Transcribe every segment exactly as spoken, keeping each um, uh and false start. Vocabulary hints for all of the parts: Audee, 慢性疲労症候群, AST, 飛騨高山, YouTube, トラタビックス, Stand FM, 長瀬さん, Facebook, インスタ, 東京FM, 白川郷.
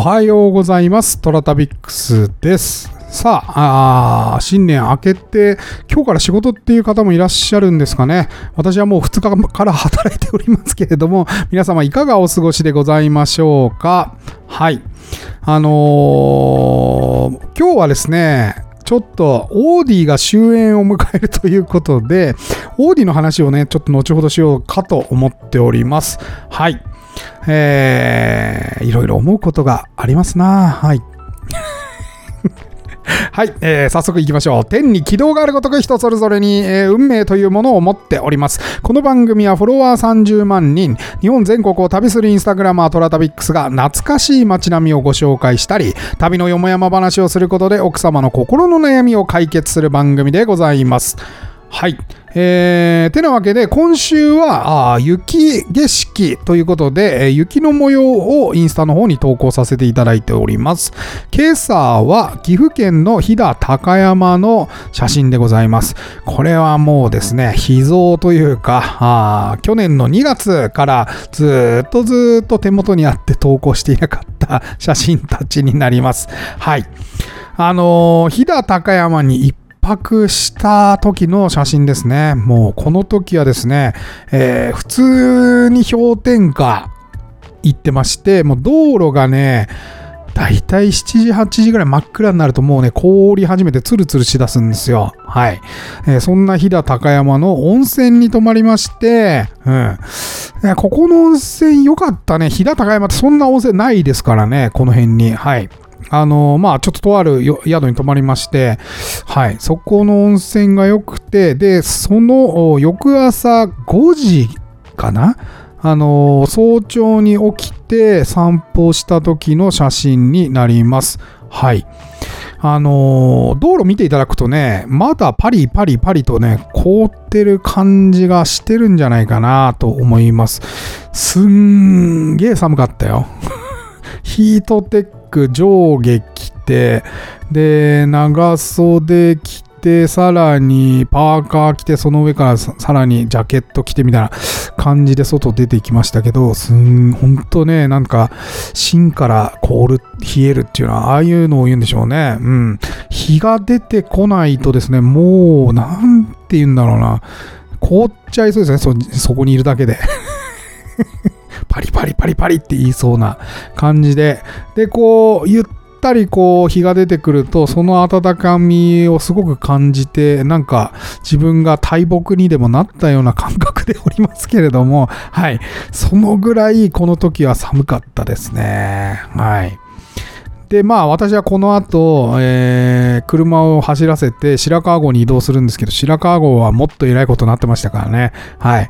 おはようございます。トラタビックスです。さ あ, あ新年明けて今日から仕事っていう方もいらっしゃるんですかね。私はもうふつかから働いておりますけれども、皆様いかがお過ごしでございましょうか。はいあのー、今日はですね、ちょっとAudeeが終演を迎えるということで、Audeeの話をねちょっと後ほどしようかと思っております。はいえー、いろいろ思うことがありますな。はいはい、えー、早速いきましょう。天に軌道があるごとく人それぞれに、えー、運命というものを持っております。この番組はフォロワーさんじゅうまんにん、日本全国を旅するインスタグラマートラタビックスが懐かしい街並みをご紹介したり、旅のよもやま話をすることで奥様の心の悩みを解決する番組でございます。はいえー、てなわけで今週はあ雪景色ということで、えー、雪の模様をインスタの方に投稿させていただいております。今朝は岐阜県の飛騨高山の写真でございます。これはもうですね、秘蔵というかあ去年のにがつからずっとずっと手元にあって投稿していなかった写真たちになります。はいあのー、飛騨高山に一泊した時の写真ですね。もうこの時はですね、えー、普通に氷点下行ってまして、もう道路がねだいたいしちじはちじぐらい真っ暗になるともうね凍り始めてツルツルしだすんですよ。はい、えー、そんな飛騨高山の温泉に泊まりまして、うん、ここの温泉良かったね。飛騨高山ってそんな温泉ないですからね、この辺に。はいあのまあ、ちょっととある宿に泊まりまして、はい、そこの温泉が良くて、でその翌朝ごじかな、あの早朝に起きて散歩した時の写真になります。はいあの道路見ていただくとね、まだパリパリパリとね凍ってる感じがしてるんじゃないかなと思います。すんげー寒かったよヒートテック上下着て、で長袖着て、さらにパーカー着て、その上から さ, さらにジャケット着てみたいな感じで外出てきましたけど、すんほんとね、なんか芯から凍る冷えるっていうのはああいうのを言うんでしょうね。うん日が出てこないとですね、もうなんて言うんだろうな、凍っちゃいそうですね。 そ, そこにいるだけでパリパリパリパリって言いそうな感じで、でこうゆったりこう日が出てくると、その温かみをすごく感じて、なんか自分が大木にでもなったような感覚でおりますけれども、はいそのぐらいこの時は寒かったですね。はいでまあ私はこの後、えー、車を走らせて白川郷に移動するんですけど、白川郷はもっとえらいことになってましたからね。はい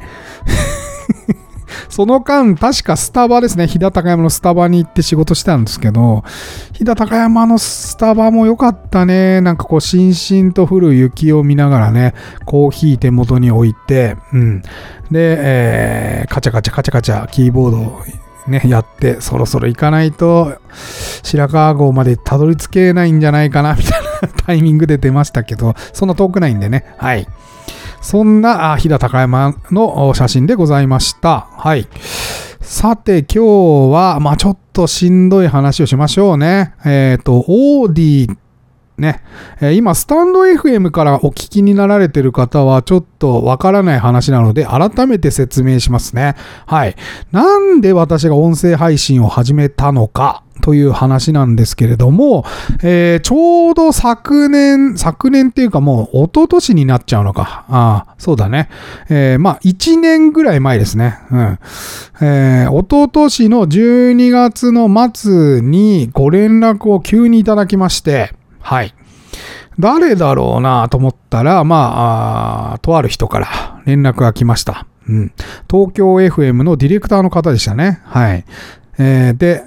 その間確かスタバですね、飛騨高山のスタバに行って仕事したんですけど、飛騨高山のスタバも良かったね。なんかこうしんしんと降る雪を見ながらね、コーヒー手元に置いて、うん、で、えー、カチャカチャカチャカチャキーボードをねやって、そろそろ行かないと白川郷までたどり着けないんじゃないかなみたいなタイミングで出ましたけど、そんな遠くないんでね。はいそんな飛騨高山の写真でございました。はい。さて今日は、まあ、ちょっとしんどい話をしましょうね。えっと、Audeeね、今スタンド エフエム からお聞きになられてる方はちょっとわからない話なので改めて説明しますね。はい。なんで私が音声配信を始めたのかという話なんですけれども、えー、ちょうど昨年、昨年っていうかもう一昨年になっちゃうのか。あそうだね。えー、まあいちねんぐらい前ですね。うん。えー、一昨年のじゅうにがつの末にご連絡を急にいただきまして、はい。誰だろうなと思ったら、まあ、あ、とある人から連絡が来ました。うん。東京 エフエム のディレクターの方でしたね。はい。えー、で、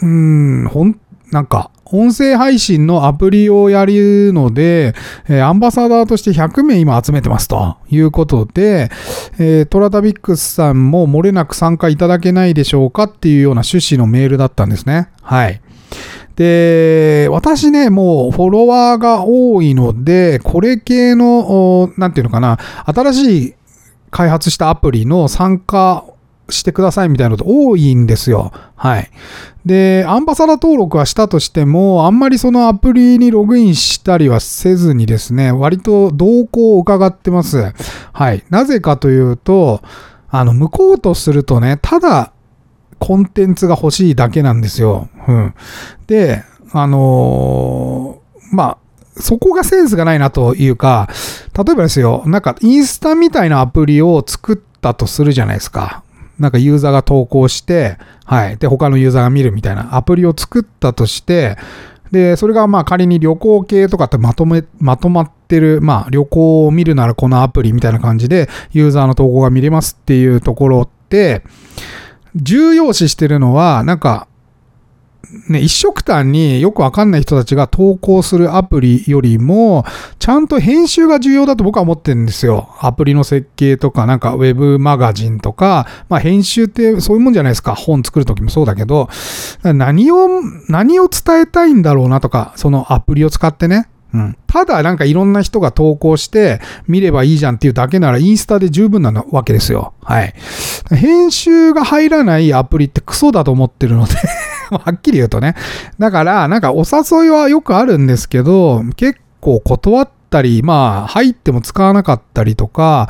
うーん、ほん、なんか、音声配信のアプリをやるので、えー、アンバサダーとしてひゃくめい今集めてますということで、えー、トラタビックスさんも漏れなく参加いただけないでしょうかっていうような趣旨のメールだったんですね。はい。で、私ね、もうフォロワーが多いので、これ系の、なんていうのかな、新しい開発したアプリの参加してくださいみたいなこと多いんですよ。はい。で、アンバサダー登録はしたとしても、あんまりそのアプリにログインしたりはせずにですね、割と動向を伺ってます。はい。なぜかというと、あの、向こうとするとね、ただコンテンツが欲しいだけなんですよ。うん。で、あのー、まあ、そこがセンスがないなというか、例えばですよ、なんかインスタみたいなアプリを作ったとするじゃないですか。なんかユーザーが投稿して、はい。で、他のユーザーが見るみたいなアプリを作ったとして、で、それがまあ仮に旅行系とかってまとめ、まとまってる、まあ旅行を見るならこのアプリみたいな感じでユーザーの投稿が見れますっていうところって、重要視してるのは、なんか、ね、一色単によくわかんない人たちが投稿するアプリよりも、ちゃんと編集が重要だと僕は思ってるんですよ。アプリの設計とか、なんかウェブマガジンとか、まあ編集ってそういうもんじゃないですか。本作るときもそうだけど、何を、何を伝えたいんだろうなとか、そのアプリを使ってね。うん、ただなんかいろんな人が投稿して見ればいいじゃんっていうだけならインスタで十分なわけですよ。はい。編集が入らないアプリってクソだと思ってるので、はっきり言うとね。だからなんかお誘いはよくあるんですけど、結構断ったり、まあ入っても使わなかったりとか、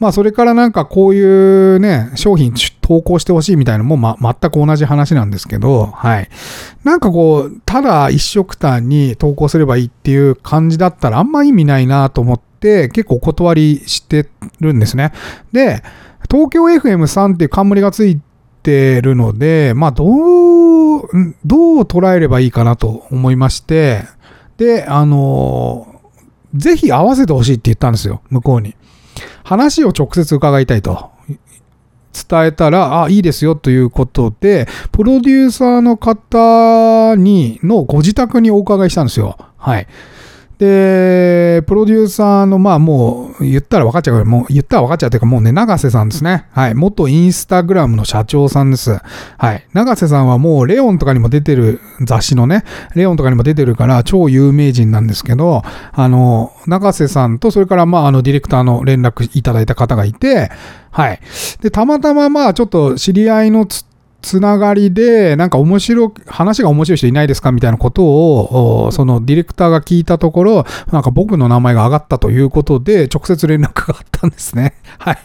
まあそれからなんかこういうね、商品投稿してほしいみたいなのもま、全く同じ話なんですけど、はい。なんかこう、ただ一色単に投稿すればいいっていう感じだったらあんま意味ないなと思って結構断りしてるんですね。で、東京 エフエム さんっていう冠がついてるので、まあどう、どう捉えればいいかなと思いまして、で、あの、ぜひ合わせてほしいって言ったんですよ、向こうに。話を直接伺いたいと伝えたら、あ、いいですよということで、プロデューサーの方にのご自宅にお伺いしたんですよ。はい。で、プロデューサーの、まあもう言ったら分かっちゃうから、もう言ったら分かっちゃうというか、もうね、長瀬さんですね。はい。元インスタグラムの社長さんです。はい。長瀬さんはもうレオンとかにも出てる雑誌のね、レオンとかにも出てるから超有名人なんですけど、あの、長瀬さんとそれからまああのディレクターの連絡いただいた方がいて、はい。で、たまたままあちょっと知り合いのつ、つながりで、なんか面白、話が面白い人いないですかみたいなことを、そのディレクターが聞いたところ、なんか僕の名前が上がったということで、直接連絡があったんですね。はい。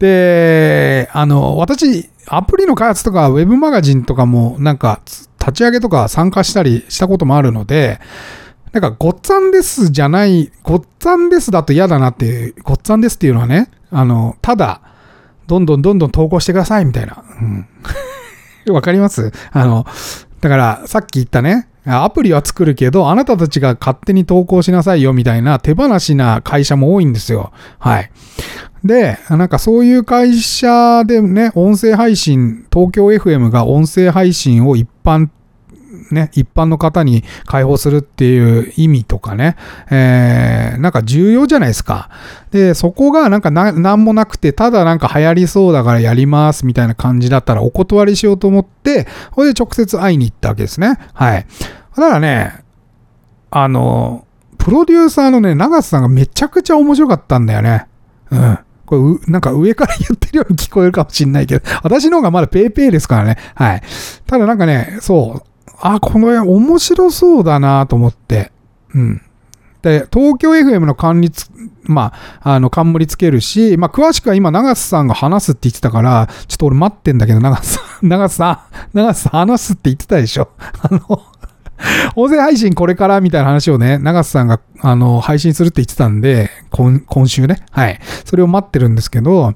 で、あの、私、アプリの開発とか、ウェブマガジンとかも、なんか、立ち上げとか参加したりしたこともあるので、なんか、ごっつぁんですじゃない、ごっつぁんですだと嫌だなっていう、ごっつぁんですっていうのはね、あの、ただ、どんどんどんどん投稿してくださいみたいな。うん、わかります？あの、だからさっき言ったね、アプリは作るけど、あなたたちが勝手に投稿しなさいよみたいな手放しな会社も多いんですよ。はい。で、なんかそういう会社でね、音声配信、東京 エフエム が音声配信を一般ね、一般の方に開放するっていう意味とかね、えー、なんか重要じゃないですか。で、そこがなんかな、なんもなくて、ただなんか流行りそうだからやりますみたいな感じだったらお断りしようと思って、それで直接会いに行ったわけですね。はい。だからね、あの、プロデューサーのね、長瀬さんがめちゃくちゃ面白かったんだよね。うん。これう、なんか上から言ってるように聞こえるかもしんないけど、私の方がまだペーペーですからね。はい。ただなんかね、そう、あ、この絵面白そうだなと思って。うん。で、東京 エフエム の冠つ、まあ、あの、冠つけるし、まあ、詳しくは今、長瀬さんが話すって言ってたから、ちょっと俺待ってんだけど、長瀬さん、長瀬さん、長瀬さん話すって言ってたでしょ。あの、音声配信これからみたいな話をね、長瀬さんが、あの、配信するって言ってたんで、今、今週ね。はい。それを待ってるんですけど、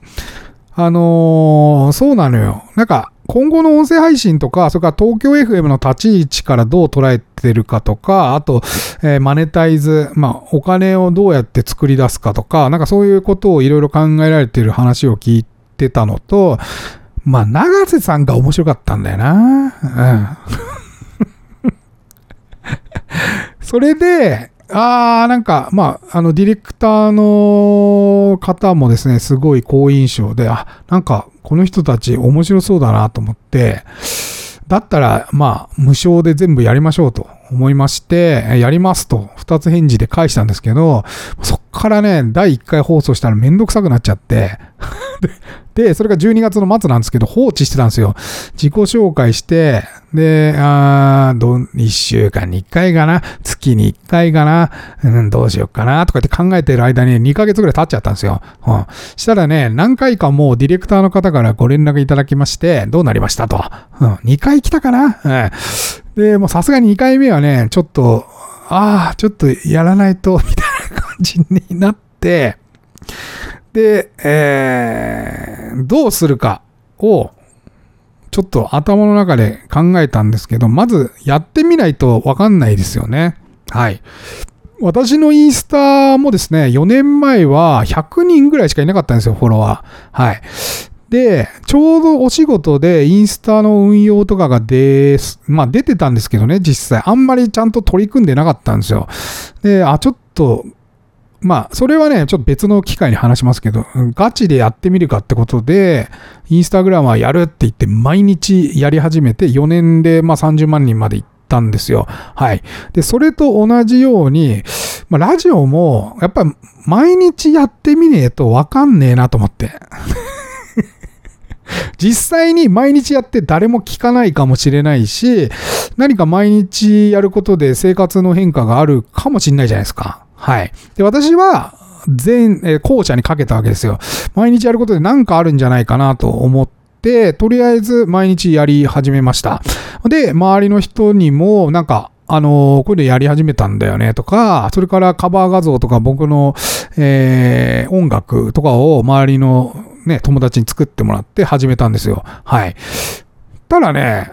あのー、そうなのよ。なんか、今後の音声配信とか、それから東京 エフエム の立ち位置からどう捉えてるかとか、あと、えー、マネタイズ、まあ、お金をどうやって作り出すかとか、なんかそういうことをいろいろ考えられている話を聞いてたのと、まあ、長瀬さんが面白かったんだよな。うん。それで、ああ、なんか、まあ、あの、ディレクターの方もですね、すごい好印象で、あ、なんか、この人たち面白そうだなと思って、だったら、まあ、無償で全部やりましょうと思いまして、やりますと二つ返事で返したんですけど、そっからね、だいいっかい放送したらめんどくさくなっちゃってで、で、それがじゅうにがつの末なんですけど、放置してたんですよ。自己紹介して、で、あー、ど、いっしゅうかんにいっかいかな、月にいっかいかな、うん、どうしようかな、とかって考えてる間ににかげつぐらい経っちゃったんですよ。うん。したらね、何回かもうディレクターの方からご連絡いただきまして、どうなりましたと。うん。にかい来たかな？うん。で、もうさすがににかいめはね、ちょっと、あー、ちょっとやらないと、みたいな感じになって、で、えー、どうするかを、ちょっと頭の中で考えたんですけど、まずやってみないとわかんないですよね。はい。私のインスタもですね、よねんまえはひゃくにんぐらいしかいなかったんですよ、フォロワー。はい。で、ちょうどお仕事でインスタの運用とかが出、まあ出てたんですけどね、実際。あんまりちゃんと取り組んでなかったんですよ。で、あ、ちょっと、まあ、それはね、ちょっと別の機会に話しますけど、ガチでやってみるかってことで、インスタグラムはやるって言って、毎日やり始めて、よねんで、まあ、さんじゅうまんにんまで行ったんですよ。はい。で、それと同じように、まあ、ラジオも、やっぱり、毎日やってみねえとわかんねえなと思って。実際に毎日やって誰も聞かないかもしれないし、何か毎日やることで生活の変化があるかもしれないじゃないですか。はい。で、私は、全、えー、後者にかけたわけですよ。毎日やることで何かあるんじゃないかなと思って、とりあえず毎日やり始めました。で、周りの人にも、なんか、あのー、これでやり始めたんだよねとか、それからカバー画像とか僕の、えー、音楽とかを周りのね、友達に作ってもらって始めたんですよ。はい。ただね、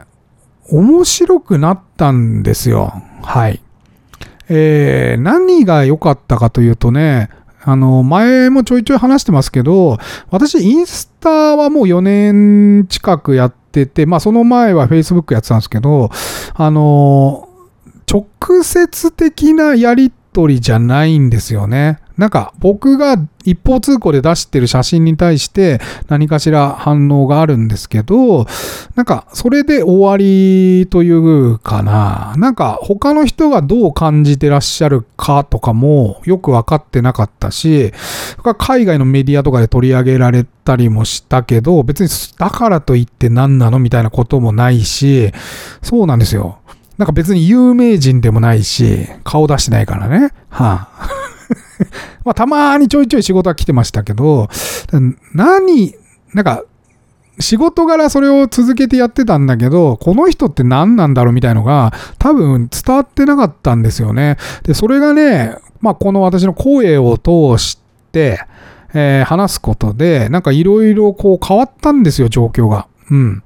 面白くなったんですよ。はい。えー、何が良かったかというとね、あの、前もちょいちょい話してますけど、私インスタはもうよねん近くやってて、まあその前は Facebook やってたんですけど、あの、直接的なやり取りじゃないんですよね。なんか僕が一方通行で出してる写真に対して何かしら反応があるんですけど、なんかそれで終わりというかな、なんか他の人がどう感じてらっしゃるかとかもよく分かってなかったし、海外のメディアとかで取り上げられたりもしたけど、別にだからといって何なのみたいなこともないし、そうなんですよ。なんか別に有名人でもないし、顔出してないからね。はあまあ、たまーにちょいちょい仕事は来てましたけど、何、なんか、仕事柄それを続けてやってたんだけど、この人って何なんだろうみたいのが多分伝わってなかったんですよね。で、それがね、まあ、この私の声を通して、えー、話すことで、なんかいろいろこう変わったんですよ、状況が。うん。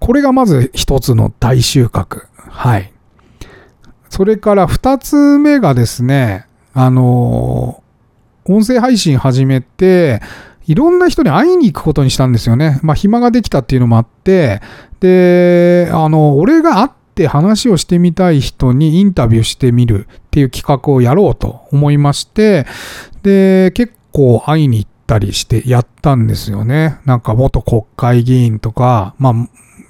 これがまず一つの大収穫。はい。それから二つ目がですね、あの、音声配信始めて、いろんな人に会いに行くことにしたんですよね。まあ、暇ができたっていうのもあって、で、あの、俺が会って話をしてみたい人にインタビューしてみるっていう企画をやろうと思いまして、で、結構会いに行ったりしてやったんですよね。なんか元国会議員とか、まあ、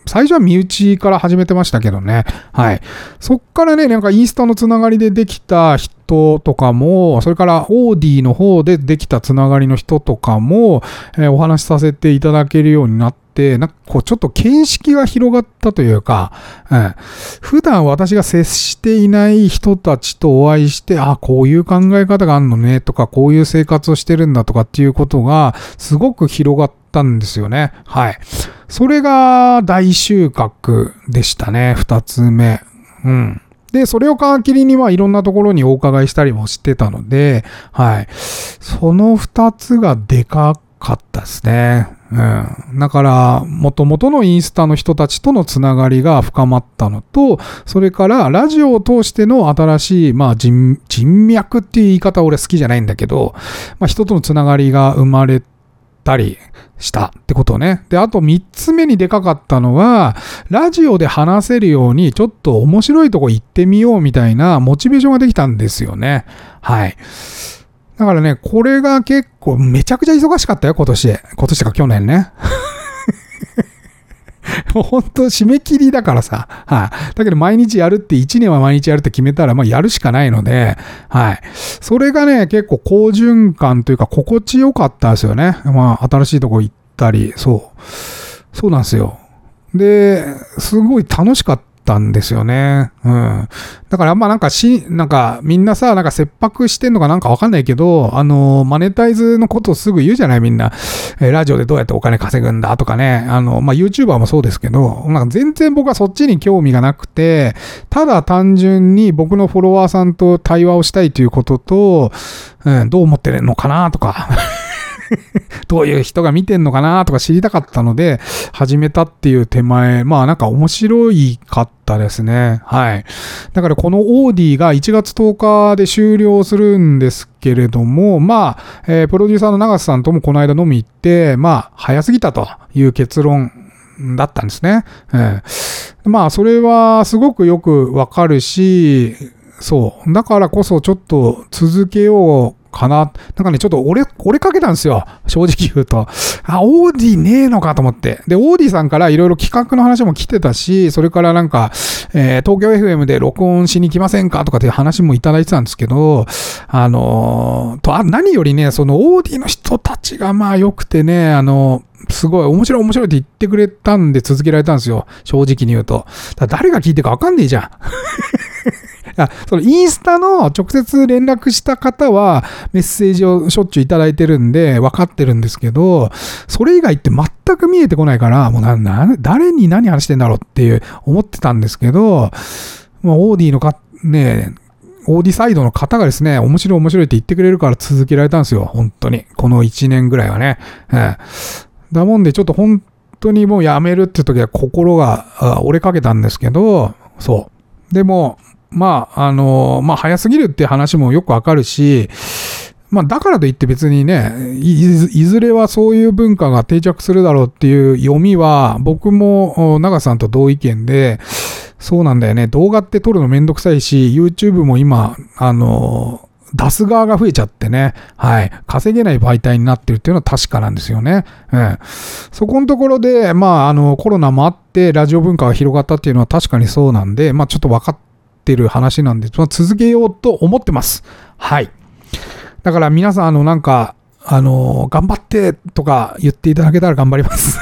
最初は身内から始めてましたけどね。はい。そっからね、なんかインスタのつながりでできた人とかも、それから Audee の方でできたつながりの人とかも、えー、お話しさせていただけるようになって、なんかこうちょっと見識が広がったというか、うん、普段私が接していない人たちとお会いして、あ、こういう考え方があるのねとか、こういう生活をしてるんだとかっていうことがすごく広がって、たんですよね。はい。それが大収穫でしたね。二つ目。うん。で、それを皮切りにはいろんなところにお伺いしたりもしてたので、はい。その二つがでかかったですね。うん。だから、元々のインスタの人たちとのつながりが深まったのと、それからラジオを通しての新しい、まあ人、人脈っていう言い方俺好きじゃないんだけど、まあ人とのつながりが生まれたりしたってことね。で、あとみっつめにでかかったのは、ラジオで話せるようにちょっと面白いとこ行ってみようみたいなモチベーションができたんですよね。はい。だからね、これが結構めちゃくちゃ忙しかったよ、今年。今年か去年ね。もう本当締め切りだからさ、はい。だけど毎日やるって、いちねんは毎日やるって決めたら、まあやるしかないので、はい。それがね、結構好循環というか心地よかったですよね。まあ新しいとこ行ったり、そう。そうなんですよ。で、すごい楽しかった。たんですよね。うん。だからあんまなんかし、なんかみんなさ、なんか切迫してんのかなんかわかんないけど、あの、マネタイズのことをすぐ言うじゃないみんな。えー、ラジオでどうやってお金稼ぐんだとかね。あの、まあ、YouTuber もそうですけど、なんか全然僕はそっちに興味がなくて、ただ単純に僕のフォロワーさんと対話をしたいということと、うん、どう思ってるのかなとか。どういう人が見てんのかなとか知りたかったので始めたっていう手前、まあなんか面白いかったですね。はい。だからこのAudeeがいちがつとおかで終了するんですけれども、まあ、えー、プロデューサーの長瀬さんともこの間飲み行って、まあ早すぎたという結論だったんですね。うん、まあそれはすごくよくわかるし、そう。だからこそちょっと続けようかな。なんかね、ちょっと折れ、折れかけたんですよ。正直言うと。あ、Audeeねえのかと思って。で、Audeeさんからいろいろ企画の話も来てたし、それからなんか、えー、東京 エフエム で録音しに来ませんかとかっていう話もいただいてたんですけど、あのー、と、あ、何よりね、そのAudeeの人たちがまあ良くてね、あのー、すごい面白い面白いって言ってくれたんで続けられたんですよ。正直に言うと。だ誰が聞いてるかわかんねえじゃん。あ、そのインスタの直接連絡した方はメッセージをしょっちゅういただいてるんで分かってるんですけど、それ以外って全く見えてこないから、もうな、な、誰に何話してんだろうっていう思ってたんですけど、まあ、Audeeのか、ねえ、Audeeサイドの方がですね、面白い面白いって言ってくれるから続けられたんですよ。本当に。このいちねんぐらいはね。うん、だもんで、ちょっと本当にもうやめるって時は心が折れかけたんですけど、そう。でも、まあ、あのー、まあ、早すぎるって話もよくわかるし、まあ、だからといって別にね、い、いずれはそういう文化が定着するだろうっていう読みは、僕も、長さんと同意見で、そうなんだよね、動画って撮るのめんどくさいし、YouTube も今、あのー、出す側が増えちゃってね、はい、稼げない媒体になってるっていうのは確かなんですよね。うん、そこのところで、まあ、あの、コロナもあって、ラジオ文化が広がったっていうのは確かにそうなんで、まあ、ちょっと分かってる話なんで、まあ、続けようと思ってます。はい。だから皆さん、あの、なんか、あの、頑張ってとか言っていただけたら頑張ります。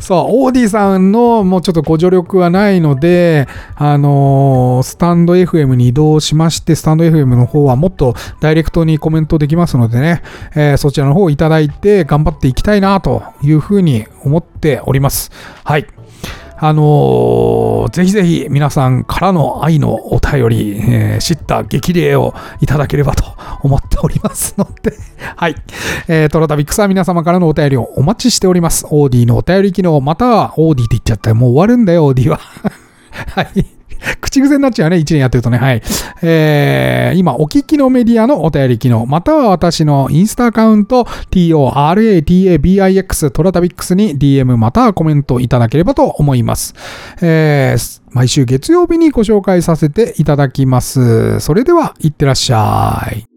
そう、Audeeさんのもうちょっとご助力はないので、あのー、スタンド エフエム に移動しまして、スタンド エフエム の方はもっとダイレクトにコメントできますのでね、えー、そちらの方をいただいて頑張っていきたいなというふうに思っております。はい。あのー、ぜひぜひ皆さんからの愛のお便り、えー、知った激励をいただければと思っておりますので、はい。えー、トロタビックスは皆様からのお便りをお待ちしております。Audeeのお便り機能、またはAudeeって言っちゃったらもう終わるんだよ、Audeeは。はい。口癖になっちゃうね、一年やってるとね。はい。えー、今、お聞きのメディアのお便り機能、または私のインスタアカウント、トラタビックス トラタビックスに ディーエム またはコメントいただければと思います。えー、毎週月曜日にご紹介させていただきます。それでは、いってらっしゃい。